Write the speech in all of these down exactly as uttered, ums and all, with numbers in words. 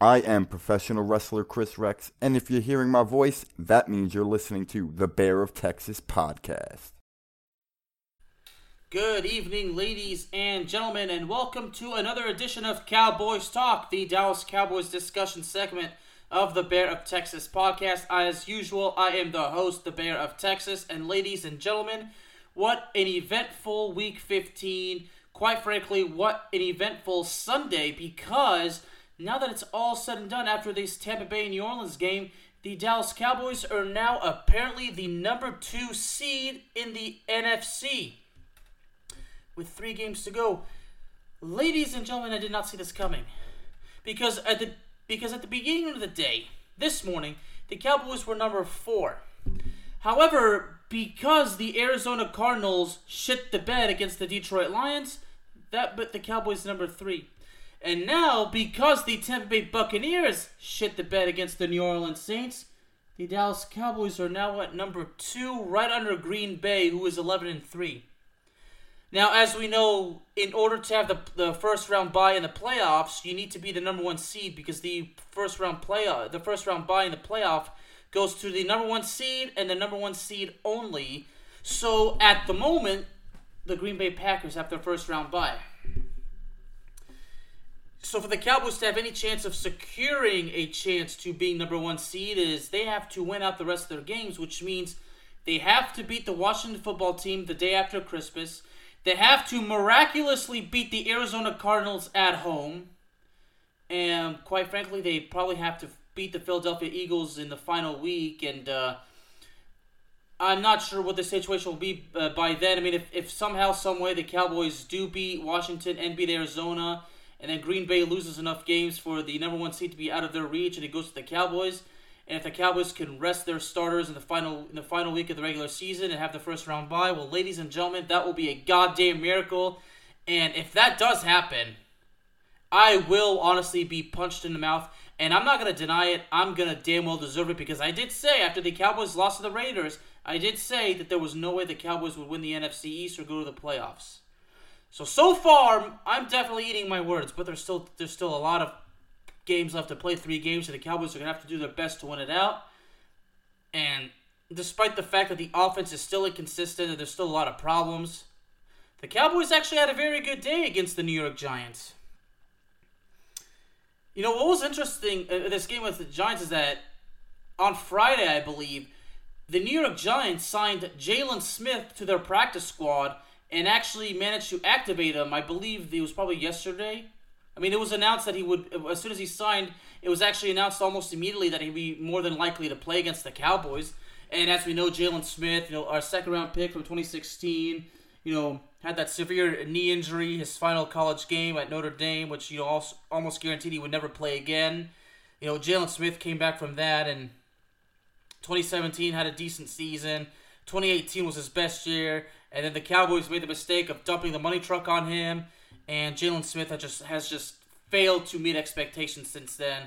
I am professional wrestler Chris Rex, and if you're hearing my voice, that means you're listening to The Bear of Texas Podcast. Good evening, ladies and gentlemen, and welcome to another edition of Cowboys Talk, the Dallas Cowboys discussion segment of The Bear of Texas Podcast. As usual, I am the host, The Bear of Texas, and ladies and gentlemen, what an eventful Week fifteen. Quite frankly, what an eventful Sunday, because now that it's all said and done after this Tampa Bay New Orleans game, the Dallas Cowboys are now apparently the number two seed in the N F C. With three games to go. Ladies and gentlemen, I did not see this coming. Because at the because at the beginning of the day, this morning, the Cowboys were number four. However, because the Arizona Cardinals shit the bed against the Detroit Lions, that put the Cowboys number three. And now, because the Tampa Bay Buccaneers shit the bed against the New Orleans Saints, the Dallas Cowboys are now at number two, right under Green Bay, who is eleven and three. Now, as we know, in order to have the, the first round bye in the playoffs, you need to be the number one seed, because the first round playoff, the first round bye in the playoff goes to the number one seed and the number one seed only. So, at the moment, the Green Bay Packers have their first round bye. So for the Cowboys to have any chance of securing a chance to being number one seed is they have to win out the rest of their games, which means they have to beat the Washington Football Team the day after Christmas. They have to miraculously beat the Arizona Cardinals at home. And quite frankly, they probably have to beat the Philadelphia Eagles in the final week. And uh, I'm not sure what the situation will be uh, by then. I mean, if, if somehow, someway the Cowboys do beat Washington and beat Arizona, and then Green Bay loses enough games for the number one seed to be out of their reach, and it goes to the Cowboys. And if the Cowboys can rest their starters in the final in the final week of the regular season and have the first round bye, well, ladies and gentlemen, that will be a goddamn miracle. And if that does happen, I will honestly be punched in the mouth. And I'm not going to deny it. I'm going to damn well deserve it, because I did say after the Cowboys lost to the Raiders, I did say that there was no way the Cowboys would win the N F C East or go to the playoffs. So, so far, I'm definitely eating my words, but there's still there's still a lot of games left to play, three games, and the Cowboys are going to have to do their best to win it out. And despite the fact that the offense is still inconsistent and there's still a lot of problems, the Cowboys actually had a very good day against the New York Giants. You know, what was interesting in this game with the Giants is that on Friday, I believe, the New York Giants signed Jaylon Smith to their practice squad and actually managed to activate him. I believe it was probably yesterday. I mean, it was announced that he would, as soon as he signed, it was actually announced almost immediately that he'd be more than likely to play against the Cowboys. And as we know, Jaylon Smith, you know, our second round pick from twenty sixteen, you know, had that severe knee injury, his final college game at Notre Dame, which, you know, also, almost guaranteed he would never play again. You know, Jaylon Smith came back from that, and twenty seventeen had a decent season. twenty eighteen was his best year. And then the Cowboys made the mistake of dumping the money truck on him, and Jaylon Smith has just, has just failed to meet expectations since then.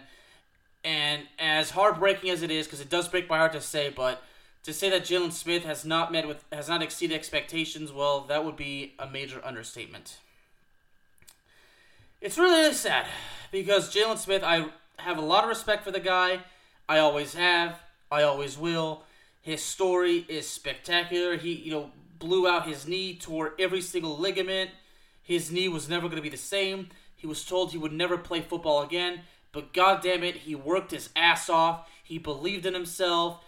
And as heartbreaking as it is, because it does break my heart to say, but to say that Jaylon Smith has not met with has not exceeded expectations, well, that would be a major understatement. It's really, really sad, because Jaylon Smith, I have a lot of respect for the guy. I always have. I always will. His story is spectacular. He, you know, blew out his knee, tore every single ligament. His knee was never going to be the same. He was told he would never play football again. But goddamn it, he worked his ass off. He believed in himself.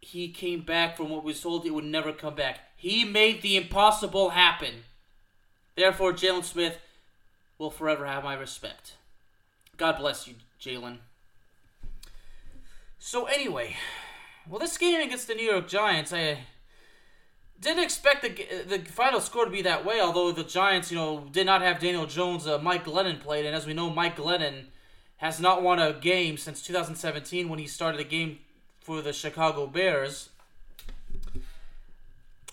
He came back from what was told it would never come back. He made the impossible happen. Therefore, Jaylon Smith will forever have my respect. God bless you, Jaylon. So anyway, well, this game against the New York Giants, I didn't expect the the final score to be that way, although the Giants, you know, did not have Daniel Jones. Uh, Mike Glennon played, and as we know, Mike Glennon has not won a game since two thousand seventeen when he started a game for the Chicago Bears.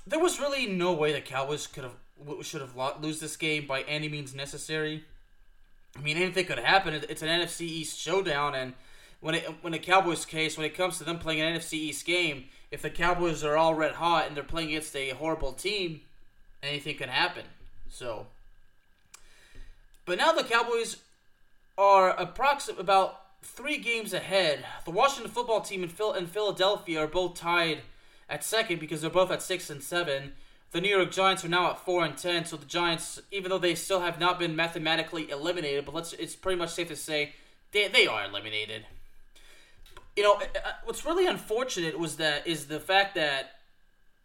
There was really no way the Cowboys could have should have lose this game by any means necessary. I mean, anything could happen. It's an N F C East showdown, and when it when the Cowboys case, when it comes to them playing an N F C East game, if the Cowboys are all red hot and they're playing against a horrible team, anything can happen. So, but now the Cowboys are approximately about three games ahead. The Washington Football Team and Philadelphia are both tied at second because they're both at six and seven. The New York Giants are now at four and ten. So the Giants, even though they still have not been mathematically eliminated, but let's it's pretty much safe to say they they are eliminated. You know, what's really unfortunate was that is the fact that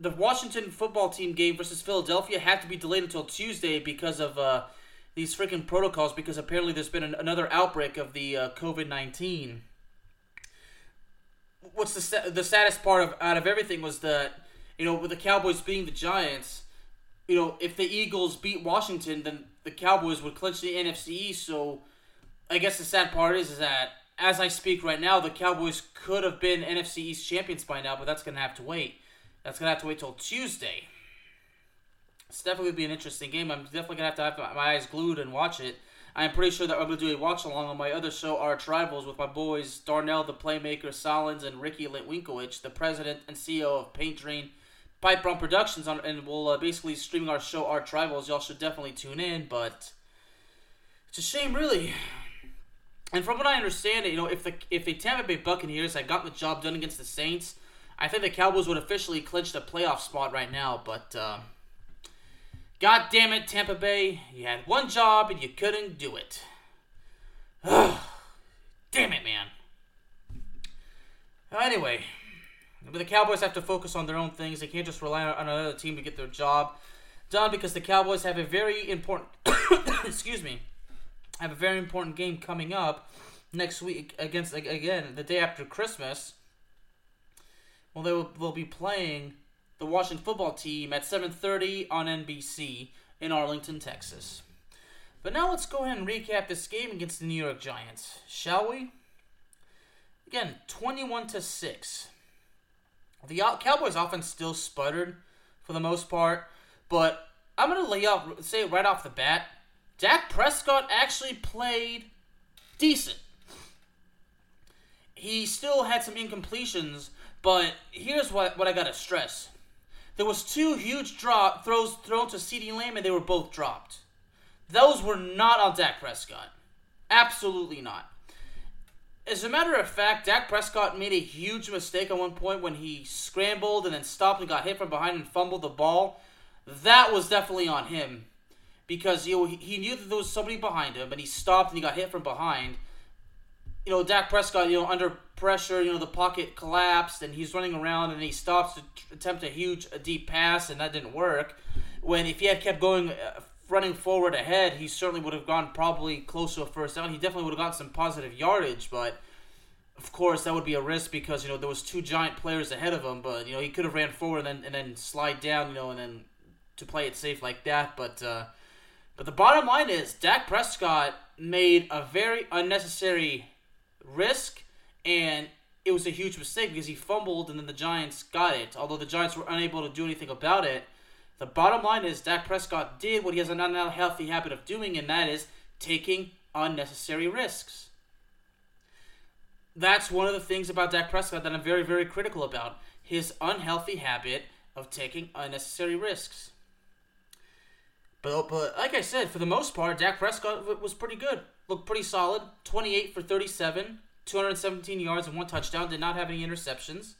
the Washington Football Team game versus Philadelphia had to be delayed until Tuesday because of uh, these freaking protocols, because apparently there's been an, another outbreak of the uh, COVID nineteen. What's the sa- the saddest part of out of everything was that, you know, with the Cowboys being the Giants, you know, if the Eagles beat Washington, then the Cowboys would clinch the N F C East. So I guess the sad part is, is that as I speak right now, the Cowboys could have been N F C East champions by now, but that's going to have to wait. That's going to have to wait till Tuesday. It's definitely going to be an interesting game. I'm definitely going to have to have my eyes glued and watch it. I'm pretty sure that I'm going to do a watch-along on my other show, Our Tribals, with my boys Darnell, the Playmaker, Solins, and Ricky Litwinkowicz, the president and C E O of Paint Drain Pipe Bomb Productions, on, and we'll uh, basically stream our show, Our Tribals. Y'all should definitely tune in, but it's a shame, really. And from what I understand, you know, if the if the Tampa Bay Buccaneers had gotten the job done against the Saints, I think the Cowboys would officially clinch the playoff spot right now, but uh, God damn it, Tampa Bay, you had one job and you couldn't do it. Ugh. Damn it, man. Anyway, but the Cowboys have to focus on their own things. They can't just rely on another team to get their job done, because the Cowboys have a very important, excuse me, have a very important game coming up next week against, again, the day after Christmas. Well, they will they'll be playing the Washington Football Team at seven thirty on N B C in Arlington, Texas. But now let's go ahead and recap this game against the New York Giants, shall we? Again, twenty-one to six. The Cowboys' offense still sputtered for the most part, but I'm going to lay out say right off the bat, Dak Prescott actually played decent. He still had some incompletions, but here's what, what I gotta stress. There was two huge drop throws thrown to CeeDee Lamb, and they were both dropped. Those were not on Dak Prescott. Absolutely not. As a matter of fact, Dak Prescott made a huge mistake at one point when he scrambled and then stopped and got hit from behind and fumbled the ball. That was definitely on him, because you know, he knew that there was somebody behind him, and he stopped and he got hit from behind. You know, Dak Prescott, you know, under pressure, you know, the pocket collapsed, and he's running around, and he stops to t- attempt a huge, a deep pass, and that didn't work. When if he had kept going, uh, running forward ahead, he certainly would have gone probably close to a first down. He definitely would have gotten some positive yardage, but of course that would be a risk because, you know, there was two giant players ahead of him, but, you know, he could have ran forward and then, and then slide down, you know, and then to play it safe like that, but, uh, but the bottom line is Dak Prescott made a very unnecessary risk, and it was a huge mistake because he fumbled and then the Giants got it. Although the Giants were unable to do anything about it, the bottom line is Dak Prescott did what he has an unhealthy habit of doing, and that is taking unnecessary risks. That's one of the things about Dak Prescott that I'm very, very critical about, his unhealthy habit of taking unnecessary risks. But, but like I said, for the most part, Dak Prescott was pretty good. Looked pretty solid, twenty-eight for thirty-seven, two hundred seventeen yards and one touchdown, did not have any interceptions.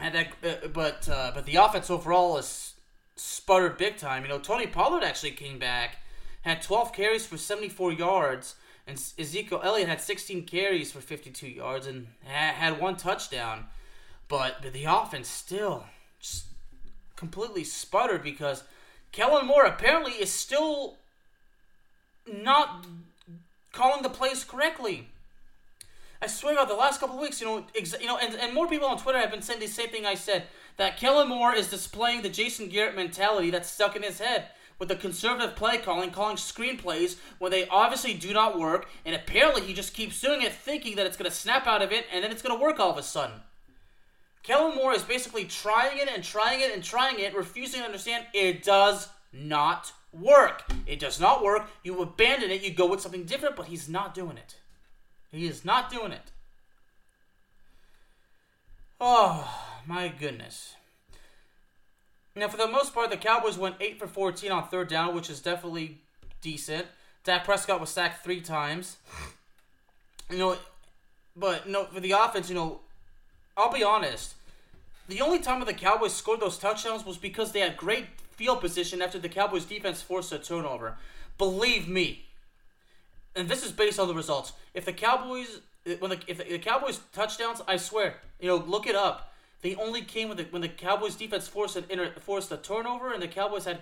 And that, uh, but uh, but the offense overall is sputtered big time. You know, Tony Pollard actually came back, had twelve carries for seventy-four yards, and Ezekiel Elliott had sixteen carries for fifty-two yards and ha- had one touchdown. But, but the offense still just completely sputtered because Kellen Moore apparently is still not calling the plays correctly. I swear about the last couple of weeks, you know, ex- you know, and, and more people on Twitter have been saying the same thing I said, that Kellen Moore is displaying the Jason Garrett mentality that's stuck in his head with the conservative play calling, calling screenplays where they obviously do not work, and apparently he just keeps doing it thinking that it's going to snap out of it and then it's going to work all of a sudden. Kellen Moore is basically trying it and trying it and trying it, refusing to understand it does not work. It does not work. You abandon it. You go with something different, but he's not doing it. He is not doing it. Oh, my goodness. Now, for the most part, the Cowboys went eight for fourteen on third down, which is definitely decent. Dak Prescott was sacked three times. You know, but no, for the offense, you know, I'll be honest. The only time that the Cowboys scored those touchdowns was because they had great field position after the Cowboys defense forced a turnover. Believe me. And this is based on the results. If the Cowboys, when the, if the Cowboys touchdowns, I swear, you know, look it up. They only came with the, when the Cowboys defense forced an inter, forced a turnover and the Cowboys had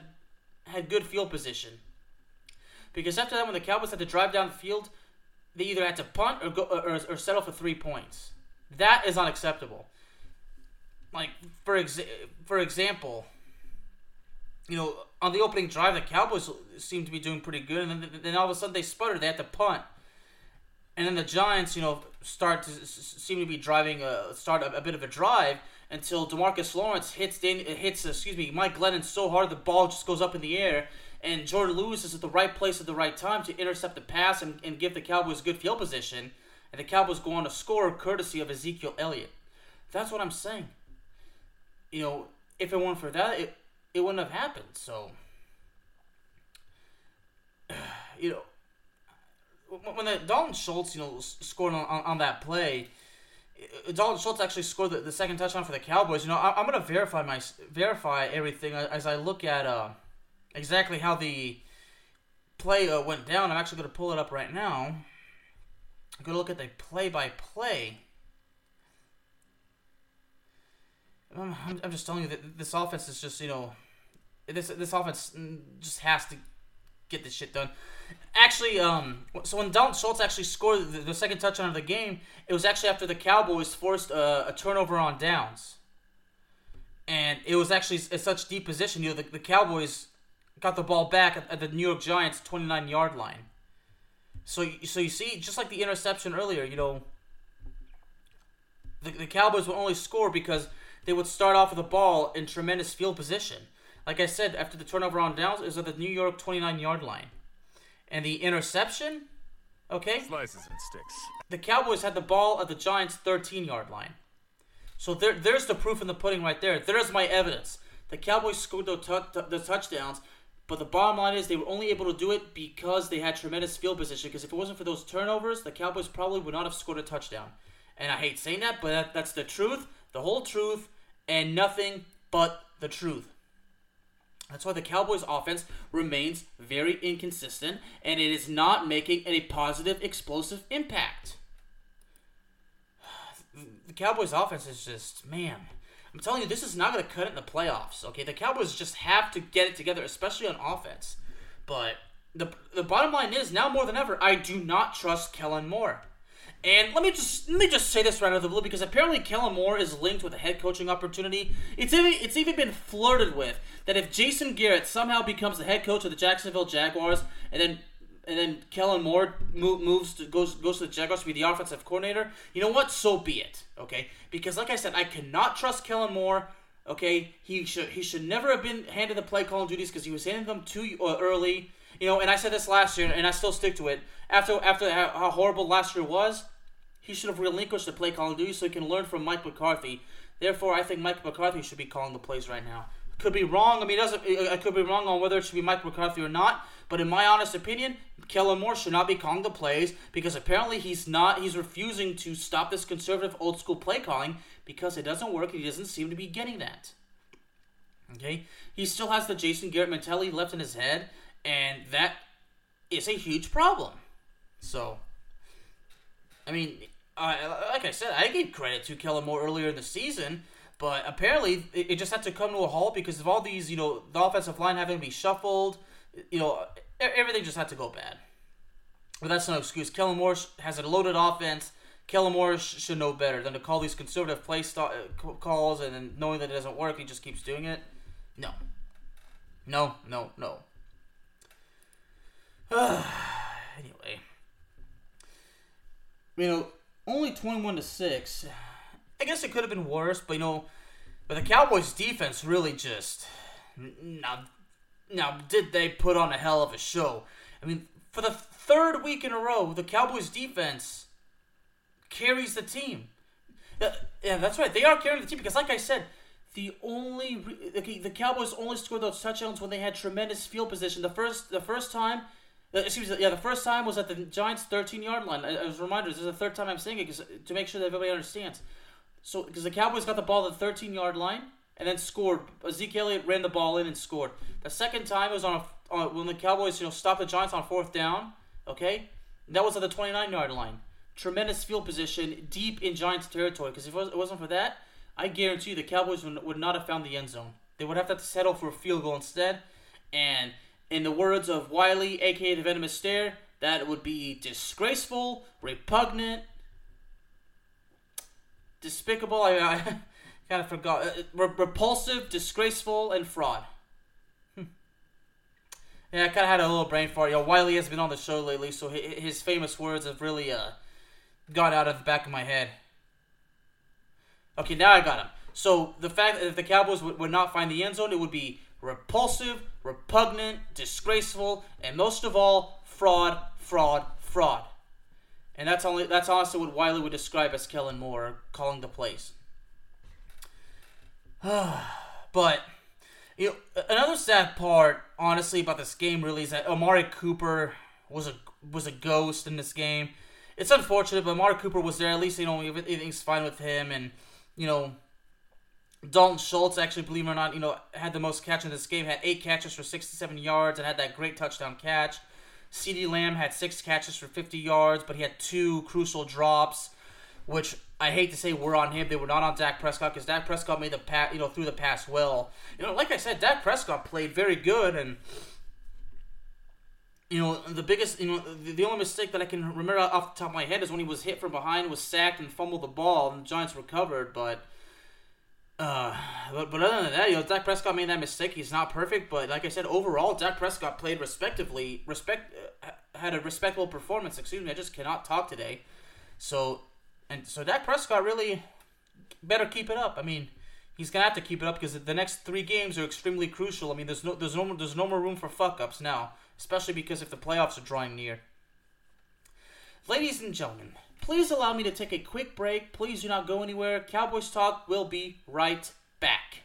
had good field position. Because after that, when the Cowboys had to drive down the field, they either had to punt or go or, or settle for three points. That is unacceptable. Like for exa- for example, you know, on the opening drive, the Cowboys seemed to be doing pretty good, and then, then all of a sudden they sputter. They had to punt, and then the Giants, you know, start to seem to be driving a start a, a bit of a drive until DeMarcus Lawrence hits Dan, hits excuse me Mike Glennon so hard the ball just goes up in the air. And Jordan Lewis is at the right place at the right time to intercept the pass and, and give the Cowboys good field position. And the Cowboys go on to score courtesy of Ezekiel Elliott. That's what I'm saying. You know, if it weren't for that, it, it wouldn't have happened. So, you know, when the, Dalton Schultz, you know, scored on, on, on that play, Dalton Schultz actually scored the, the second touchdown for the Cowboys. You know, I, I'm going to verify my verify everything as I look at... Uh, exactly how the play uh, went down. I'm actually going to pull it up right now. I'm going to look at the play-by-play. I'm, I'm just telling you that this offense is just, you know... This this offense just has to get this shit done. Actually, um, so when Dalton Schultz actually scored the, the second touchdown of the game, it was actually after the Cowboys forced a, a turnover on downs. And it was actually at such deep position, you know, the, the Cowboys... got the ball back at the New York Giants' twenty-nine-yard line. So, so you see, just like the interception earlier, you know, the, the Cowboys would only score because they would start off with the ball in tremendous field position. Like I said, after the turnover on downs, it was at the New York twenty-nine-yard line. And the interception, okay? Slices and sticks. The Cowboys had the ball at the Giants' thirteen-yard line. So there, there's the proof in the pudding right there. There's my evidence. The Cowboys scored the, t- the touchdowns. But the bottom line is they were only able to do it because they had tremendous field position. Because if it wasn't for those turnovers, the Cowboys probably would not have scored a touchdown. And I hate saying that, but that, that's the truth, the whole truth, and nothing but the truth. That's why the Cowboys' offense remains very inconsistent, and it is not making any positive, explosive impact. The Cowboys' offense is just, man... I'm telling you, this is not going to cut it in the playoffs, okay? The Cowboys just have to get it together, especially on offense. But the the bottom line is, now more than ever, I do not trust Kellen Moore. And let me just let me just say this right out of the blue, because apparently Kellen Moore is linked with a head coaching opportunity. It's even, it's even been flirted with that if Jason Garrett somehow becomes the head coach of the Jacksonville Jaguars, and then and then Kellen Moore moves to, goes goes to the Jaguars to be the offensive coordinator, you know what? So be it, okay? Because like I said, I cannot trust Kellen Moore, okay? He should he should never have been handed the play-calling duties because he was handing them too early. You know, and I said this last year, and I still stick to it. After after how horrible last year was, he should have relinquished the play-calling duties so he can learn from Mike McCarthy. Therefore, I think Mike McCarthy should be calling the plays right now. Could be wrong. I mean, it doesn't. I could be wrong on whether it should be Mike McCarthy or not. But in my honest opinion, Kellen Moore should not be calling the plays because apparently he's not. He's refusing to stop this conservative, old school play calling because it doesn't work and he doesn't seem to be getting that. Okay, he still has the Jason Garrett mentality left in his head, and that is a huge problem. So, I mean, I, like I said, I gave credit to Kellen Moore earlier in the season. But apparently, it just had to come to a halt because of all these, you know, the offensive line having to be shuffled. You know, everything just had to go bad. But that's no excuse. Kellen Moore has a loaded offense. Kellen Moore should know better than to call these conservative play st- calls and then knowing that it doesn't work, he just keeps doing it. No. No, no, no. Anyway. You know, only twenty-one to six... I guess it could have been worse, but you know, but the Cowboys' defense really just now, now did they put on a hell of a show? I mean, for the third week in a row, the Cowboys' defense carries the team. Uh, yeah, that's right, they are carrying the team because, like I said, the only okay, the Cowboys only scored those touchdowns when they had tremendous field position. The first, the first time Excuse me. Yeah, the first time was at the Giants' thirteen-yard line. As a reminder, this is the third time I'm saying it cause, to make sure that everybody understands. So, because the Cowboys got the ball at the thirteen-yard line and then scored. Ezekiel Elliott ran the ball in and scored. The second time was on, a, on when the Cowboys, you know, stopped the Giants on fourth down. Okay, that was at the twenty-nine-yard line. Tremendous field position, deep in Giants' territory. Because if it wasn't for that, I guarantee you the Cowboys would not have found the end zone. They would have to settle for a field goal instead. And in the words of Wiley, a k a the Venomous Stare, that would be disgraceful, repugnant, despicable. I, I kind of forgot. Repulsive, disgraceful, and fraud. Hmm. Yeah, I kind of had a little brain fart. Yo, Wiley has been on the show lately, so his famous words have really uh, got out of the back of my head. Okay, now I got him. So the fact that if the Cowboys would, would not find the end zone, it would be repulsive, repugnant, disgraceful, and most of all, fraud, fraud, fraud. And that's only that's honestly what Wiley would describe as Kellen Moore calling the plays. But you know, another sad part, honestly, about this game really is that Amari Cooper was a was a ghost in this game. It's unfortunate, but Amari Cooper was there. At least you know everything's fine with him, and you know. Dalton Schultz, actually, believe it or not, you know, had the most catch in this game. Had eight catches for sixty-seven yards and had that great touchdown catch. CeeDee Lamb had six catches for fifty yards, but he had two crucial drops, which I hate to say were on him. They were not on Dak Prescott because Dak Prescott made the pass, you know, threw the pass well. You know, like I said, Dak Prescott played very good, and you know, the biggest, you know, the only mistake that I can remember off the top of my head is when he was hit from behind, was sacked, and fumbled the ball, and the Giants recovered, but. Uh, but, but other than that, you know, Dak Prescott made that mistake. He's not perfect, but like I said, overall, Dak Prescott played respectively, respect, uh, had a respectable performance. Excuse me, I just cannot talk today. So, and so Dak Prescott really better keep it up. I mean, he's gonna have to keep it up because the next three games are extremely crucial. I mean, there's no, there's no, there's no more room for fuck ups now, especially because if the playoffs are drawing near. Ladies and gentlemen, please allow me to take a quick break. Please do not go anywhere. Cowboys Talk will be right back.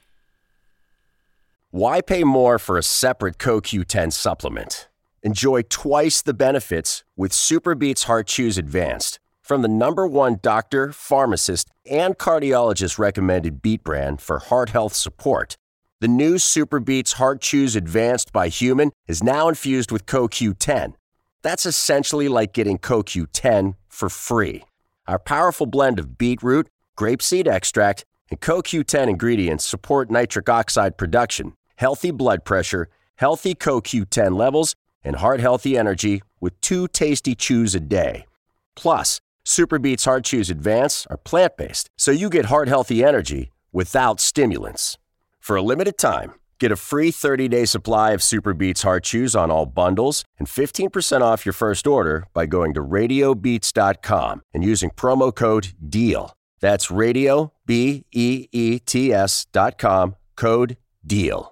Why pay more for a separate Co Q ten supplement? Enjoy twice the benefits with Superbeats Heart Chews Advanced from the number one doctor, pharmacist, and cardiologist recommended beat brand for heart health support. The new Superbeats Heart Chews Advanced by Human is now infused with Co Q ten. That's essentially like getting Co Q ten for free. Our powerful blend of beetroot, grapeseed extract, and Co Q ten ingredients support nitric oxide production, healthy blood pressure, healthy Co Q ten levels, and heart-healthy energy with two tasty chews a day. Plus, Superbeats Heart Chews Advance are plant-based, so you get heart-healthy energy without stimulants. For a limited time, get a free thirty-day supply of Superbeats Heart Chews on all bundles and fifteen percent off your first order by going to radio beats dot com and using promo code DEAL. That's radio, B E E T S dot com, code DEAL.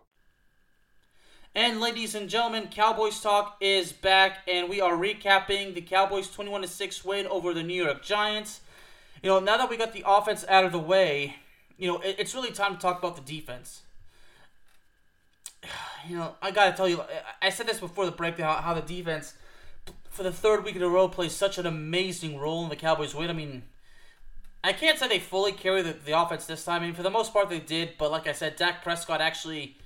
And ladies and gentlemen, Cowboys Talk is back, and we are recapping the Cowboys' twenty-one to six win over the New York Giants. You know, now that we got the offense out of the way, you know, it's really time to talk about the defense. You know, I gotta tell you, I said this before the breakdown, how the defense, for the third week in a row, plays such an amazing role in the Cowboys' win. I mean, I can't say they fully carried the, the offense this time. I mean, for the most part, they did. But like I said, Dak Prescott actually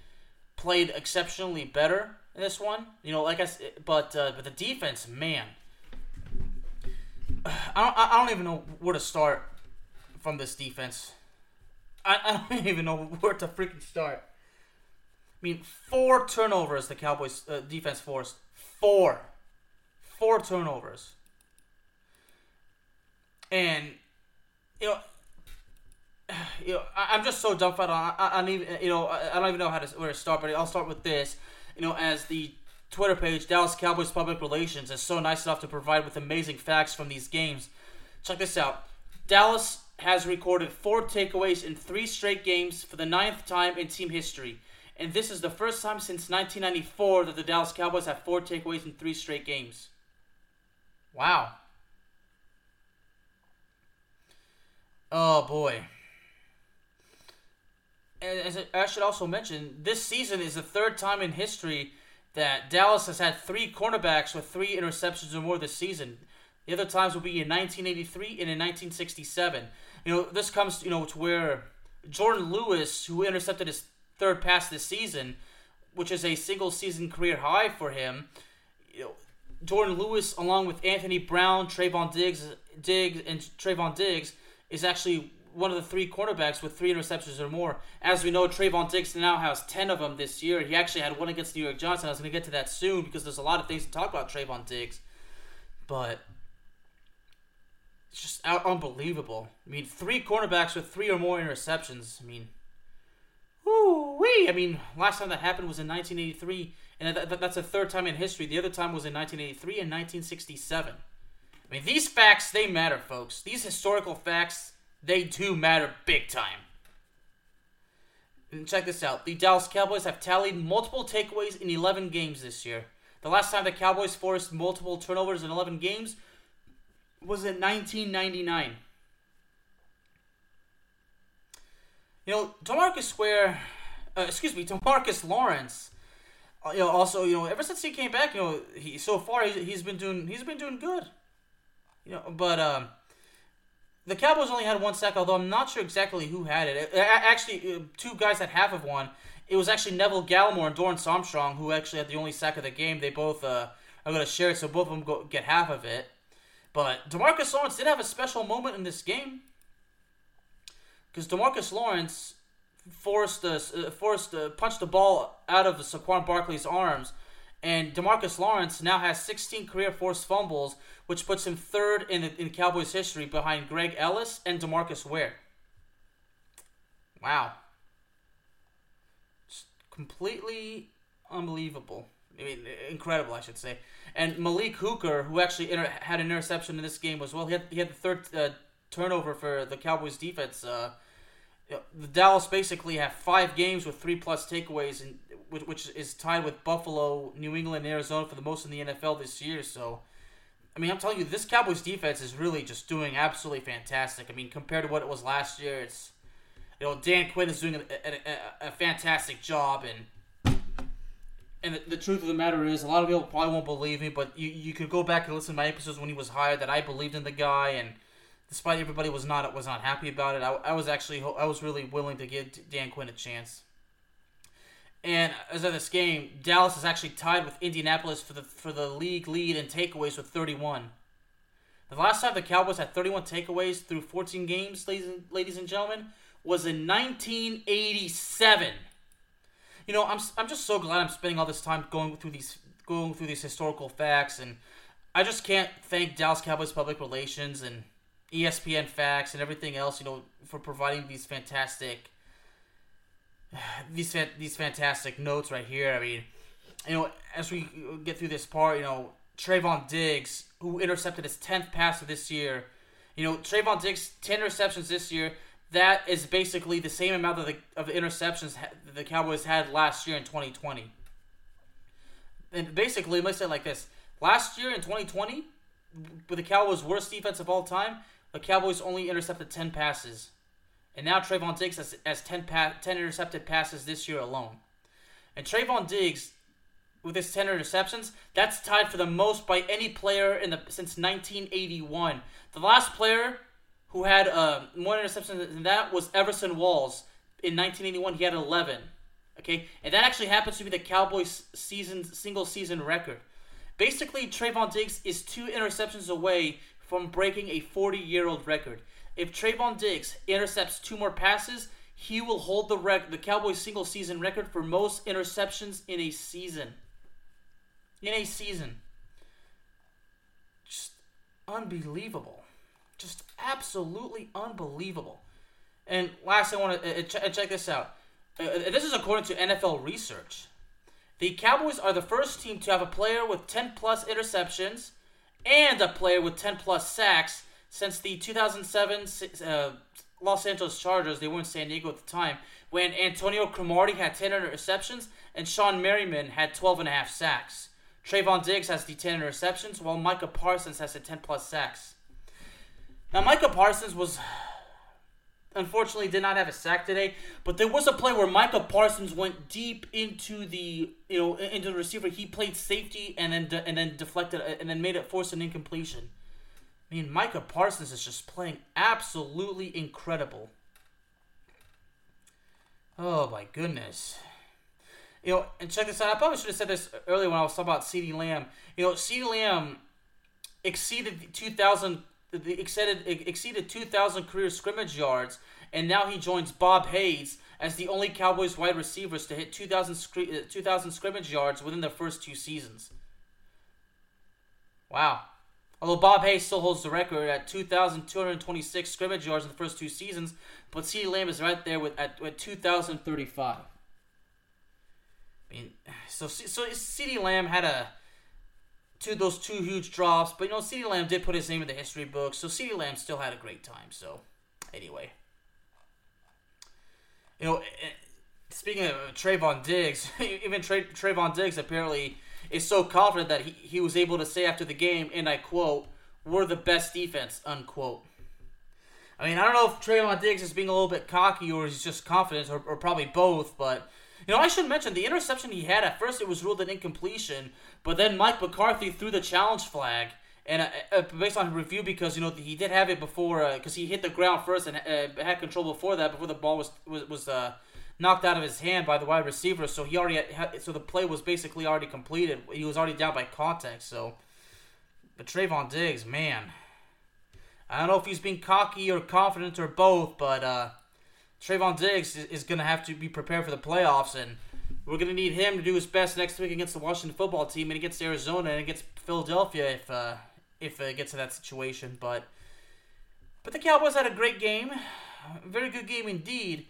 played exceptionally better in this one. You know, like I said, but uh, but the defense, man, I don't, I don't even know where to start from this defense. I, I don't even know where to freaking start. I mean, four turnovers the Cowboys uh, defense forced. Four. Four turnovers. And, you know, you know I, I'm just so dumbfounded. I, I, I don't even, you know, I, I don't even know how to, where to start, but I'll start with this. You know, as the Twitter page, Dallas Cowboys Public Relations, is so nice enough to provide with amazing facts from these games. Check this out. Dallas has recorded four takeaways in three straight games for the ninth time in team history. And this is the first time since nineteen ninety-four that the Dallas Cowboys have four takeaways in three straight games. Wow. Oh, boy. And as I should also mention, this season is the third time in history that Dallas has had three cornerbacks with three interceptions or more this season. The other times will be in nineteen eighty-three and in nineteen sixty-seven. You know, this comes, you know, to where Jordan Lewis, who intercepted his third pass this season, which is a single-season career high for him, you know, Jordan Lewis, along with Anthony Brown, Trevon Diggs, Diggs, and Trevon Diggs, is actually one of the three cornerbacks with three interceptions or more. As we know, Trevon Diggs now has ten of them this year. He actually had one against New York Giants. I was going to get to that soon because there's a lot of things to talk about Trevon Diggs. But it's just out- unbelievable. I mean, three cornerbacks with three or more interceptions. I mean, woo-wee. I mean, last time that happened was in nineteen eighty-three. And that, that's the third time in history. The other time was in nineteen eighty-three and nineteen sixty-seven. I mean, these facts, they matter, folks. These historical facts, they do matter big time. And check this out. The Dallas Cowboys have tallied multiple takeaways in eleven games this year. The last time the Cowboys forced multiple turnovers in eleven games was in nineteen ninety-nine. You know, DeMarcus Square, uh, excuse me, DeMarcus Lawrence... You know, also, you know, ever since he came back, you know, he so far he's, he's been doing he's been doing good. You know, but um, the Cowboys only had one sack, although I'm not sure exactly who had it. it, it actually, two guys had half of one. It was actually Neville Gallimore and Dorrance Armstrong who actually had the only sack of the game. They both uh, are going to share it, so both of them go, get half of it. But DeMarcus Lawrence did have a special moment in this game because DeMarcus Lawrence. Forced, uh, forced, uh, punched the ball out of Saquon Barkley's arms, and DeMarcus Lawrence now has sixteen career forced fumbles, which puts him third in in Cowboys history behind Greg Ellis and DeMarcus Ware. Wow, just completely unbelievable. I mean, incredible, I should say. And Malik Hooker, who actually inter- had an interception in this game as well, he had he had the third uh, turnover for the Cowboys defense. Uh, The Dallas basically have five games with three-plus takeaways, and which is tied with Buffalo, New England, and Arizona for the most in the N F L this year. So, I mean, I'm telling you, this Cowboys defense is really just doing absolutely fantastic. I mean, compared to what it was last year, it's, you know, Dan Quinn is doing a, a, a fantastic job. And and the, the truth of the matter is, a lot of people probably won't believe me, but you, you could go back and listen to my episodes when he was hired that I believed in the guy, and despite everybody was not was not happy about it, I, I was actually I was really willing to give Dan Quinn a chance. And as of this game, Dallas is actually tied with Indianapolis for the for the league lead in takeaways with thirty-one. The last time the Cowboys had thirty-one takeaways through fourteen games, ladies and, ladies and gentlemen, was in nineteen eighty-seven. You know, I'm I'm just so glad I'm spending all this time going through these going through these historical facts, and I just can't thank Dallas Cowboys public relations and E S P N facts and everything else, you know, for providing these fantastic, these fa- these fantastic notes right here. I mean, you know, as we get through this part, you know, Trevon Diggs, who intercepted his tenth pass of this year, you know, Trevon Diggs, ten interceptions this year. That is basically the same amount of the of the interceptions ha- the Cowboys had last year in twenty twenty. And basically, let's say it like this: last year in twenty twenty, with the Cowboys' worst defense of all time, the Cowboys only intercepted ten passes. And now Trevon Diggs has, has ten, pa- ten intercepted passes this year alone. And Trevon Diggs, with his ten interceptions, that's tied for the most by any player in the since nineteen eighty-one. The last player who had uh, more interceptions than that was Everson Walls. In nineteen eighty-one, he had eleven. Okay, and that actually happens to be the Cowboys' season single-season record. Basically, Trevon Diggs is two interceptions away from breaking a forty-year-old record. If Trevon Diggs intercepts two more passes, he will hold the rec- the Cowboys' single-season record for most interceptions in a season. In a season. Just unbelievable. Just absolutely unbelievable. And last, I want to uh, ch- check this out. Uh, this is according to N F L research. The Cowboys are the first team to have a player with ten-plus interceptions and a player with ten-plus sacks since the two thousand seven uh, Los Angeles Chargers. They were in San Diego at the time, when Antonio Cromartie had ten interceptions and Sean Merriman had twelve and a half sacks. Trevon Diggs has the ten interceptions, while Micah Parsons has the ten-plus sacks. Now, Micah Parsons was... unfortunately did not have a sack today, but there was a play where Micah Parsons went deep into the you know into the receiver. He played safety and then de- and then deflected and then made it force an incompletion. I mean, Micah Parsons is just playing absolutely incredible. Oh my goodness. You know, and check this out. I probably should have said this earlier when I was talking about CeeDee Lamb. You know, CeeDee Lamb exceeded two thousand exceeded exceeded two thousand career scrimmage yards, and now he joins Bob Hayes as the only Cowboys wide receivers to hit two thousand, scri- two thousand scrimmage yards within their first two seasons. Wow. Although Bob Hayes still holds the record at two thousand two hundred twenty-six scrimmage yards in the first two seasons, but CeeDee Lamb is right there with at, at two thousand thirty-five. I mean, so so CeeDee Lamb had a two those two huge drops, but you know CeeDee Lamb did put his name in the history book, so CeeDee Lamb still had a great time. So, anyway, you know, speaking of Trevon Diggs, even Tra- Trevon Diggs apparently is so confident that he, he was able to say after the game, and I quote, "We're the best defense," unquote. I mean, I don't know if Trevon Diggs is being a little bit cocky or he's just confident, or, or probably both, but. You know, I should mention, the interception he had, at first it was ruled an incompletion, but then Mike McCarthy threw the challenge flag, and uh, uh, based on review, because, you know, he did have it before, because uh, he hit the ground first and uh, had control before that, before the ball was was, was uh, knocked out of his hand by the wide receiver, so he already had, so the play was basically already completed. He was already down by contact, so. But Trevon Diggs, man. I don't know if he's being cocky or confident or both, but, uh. Trevon Diggs is going to have to be prepared for the playoffs, and we're going to need him to do his best next week against the Washington Football Team and against Arizona and against Philadelphia if uh, if it gets to that situation. But but the Cowboys had a great game, a very good game indeed.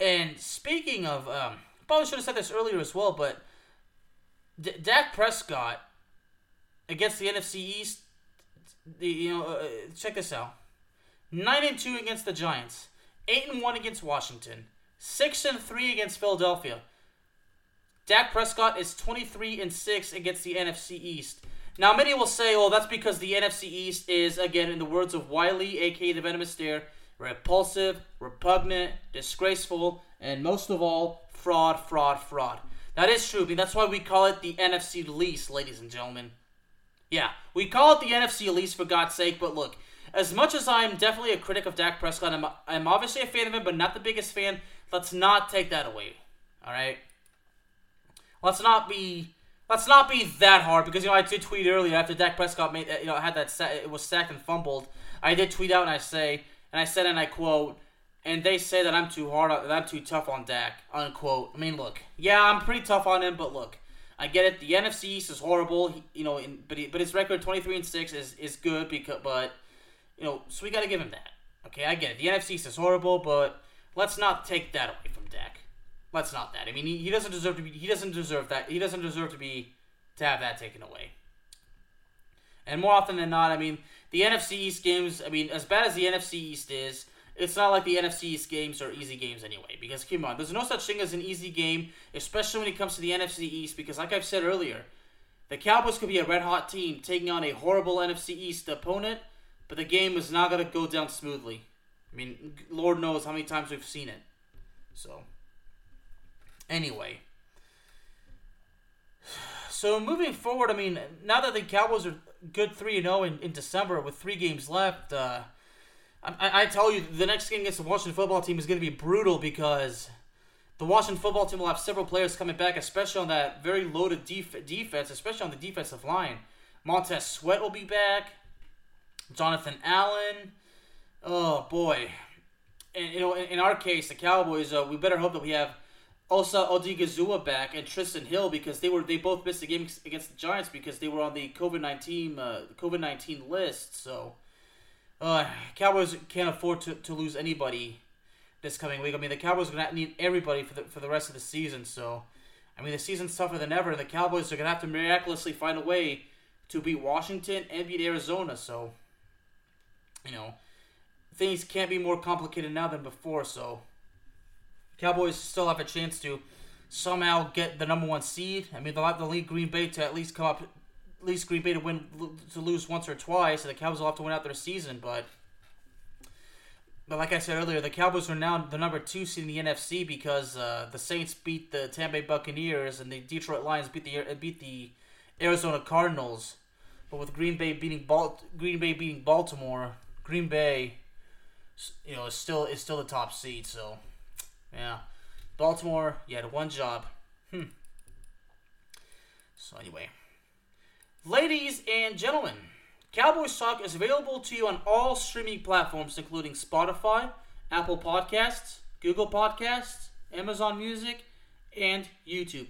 And speaking of, um, probably should have said this earlier as well, but D- Dak Prescott against the N F C East. The, you know, uh, check this out: nine and two against the Giants. eight and one against Washington. six and three against Philadelphia. Dak Prescott is twenty-three and six against the N F C East. Now, many will say, oh, that's because the N F C East is, again, in the words of Wiley, a k a. the Venomous Deer, repulsive, repugnant, disgraceful, and most of all, fraud, fraud, fraud. That is true. I mean, that's why we call it the N F C lease, ladies and gentlemen. Yeah, we call it the N F C lease, for God's sake, but look. As much as I'm definitely a critic of Dak Prescott, I'm, I'm obviously a fan of him, but not the biggest fan. Let's not take that away, all right? Let's not be let's not be that hard because you know I did tweet earlier after Dak Prescott made you know had that sa- it was sacked and fumbled. I did tweet out and I say and I said and I quote, and they say that I'm too hard that I'm too tough on Dak, unquote. I mean, look, yeah, I'm pretty tough on him, but look. I get it. The N F C East is horrible, he, you know, in, but he, but his record twenty-three and six is is good because but You know, so we got to give him that. Okay, I get it. The N F C East is horrible, but let's not take that away from Dak. Let's not that. I mean, he, he doesn't deserve to be. He doesn't deserve that. He doesn't deserve to be to have that taken away. And more often than not, I mean, the N F C East games. I mean, as bad as the N F C East is, it's not like the N F C East games are easy games anyway. Because come on, there's no such thing as an easy game, especially when it comes to the N F C East. Because like I've said earlier, the Cowboys could be a red hot team taking on a horrible N F C East opponent. But the game is not going to go down smoothly. I mean, Lord knows how many times we've seen it. So, anyway. So, moving forward, I mean, now that the Cowboys are good three and oh in, in December with three games left, uh, I, I tell you, the next game against the Washington Football Team is going to be brutal because the Washington Football Team will have several players coming back, especially on that very loaded def- defense, especially on the defensive line. Montez Sweat will be back. Jonathan Allen, oh boy, and you know in, in our case the Cowboys, uh, we better hope that we have Osa Odigizua back and Tristan Hill because they were they both missed the game against the Giants because they were on the COVID nineteen list. So, uh, Cowboys can't afford to, to lose anybody this coming week. I mean the Cowboys are gonna need everybody for the for the rest of the season. So, I mean the season's tougher than ever, and the Cowboys are gonna have to miraculously find a way to beat Washington and beat Arizona. So. You know, things can't be more complicated now than before, so Cowboys still have a chance to somehow get the number one seed. I mean, they'll have to lead Green Bay to at least come up, at least Green Bay to win to lose once or twice, and the Cowboys will have to win out their season. But But like I said earlier, the Cowboys are now the number two seed in the N F C because uh, the Saints beat the Tampa Bay Buccaneers and the Detroit Lions beat the beat the Arizona Cardinals. But with Green Bay beating Bal- Green Bay beating Baltimore, Green Bay, you know, is still is still the top seed. So, yeah, Baltimore, you had one job. Hmm. So anyway, ladies and gentlemen, Cowboys Talk is available to you on all streaming platforms, including Spotify, Apple Podcasts, Google Podcasts, Amazon Music, and YouTube.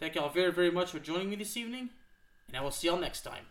Thank y'all very, very much for joining me this evening, and I will see y'all next time.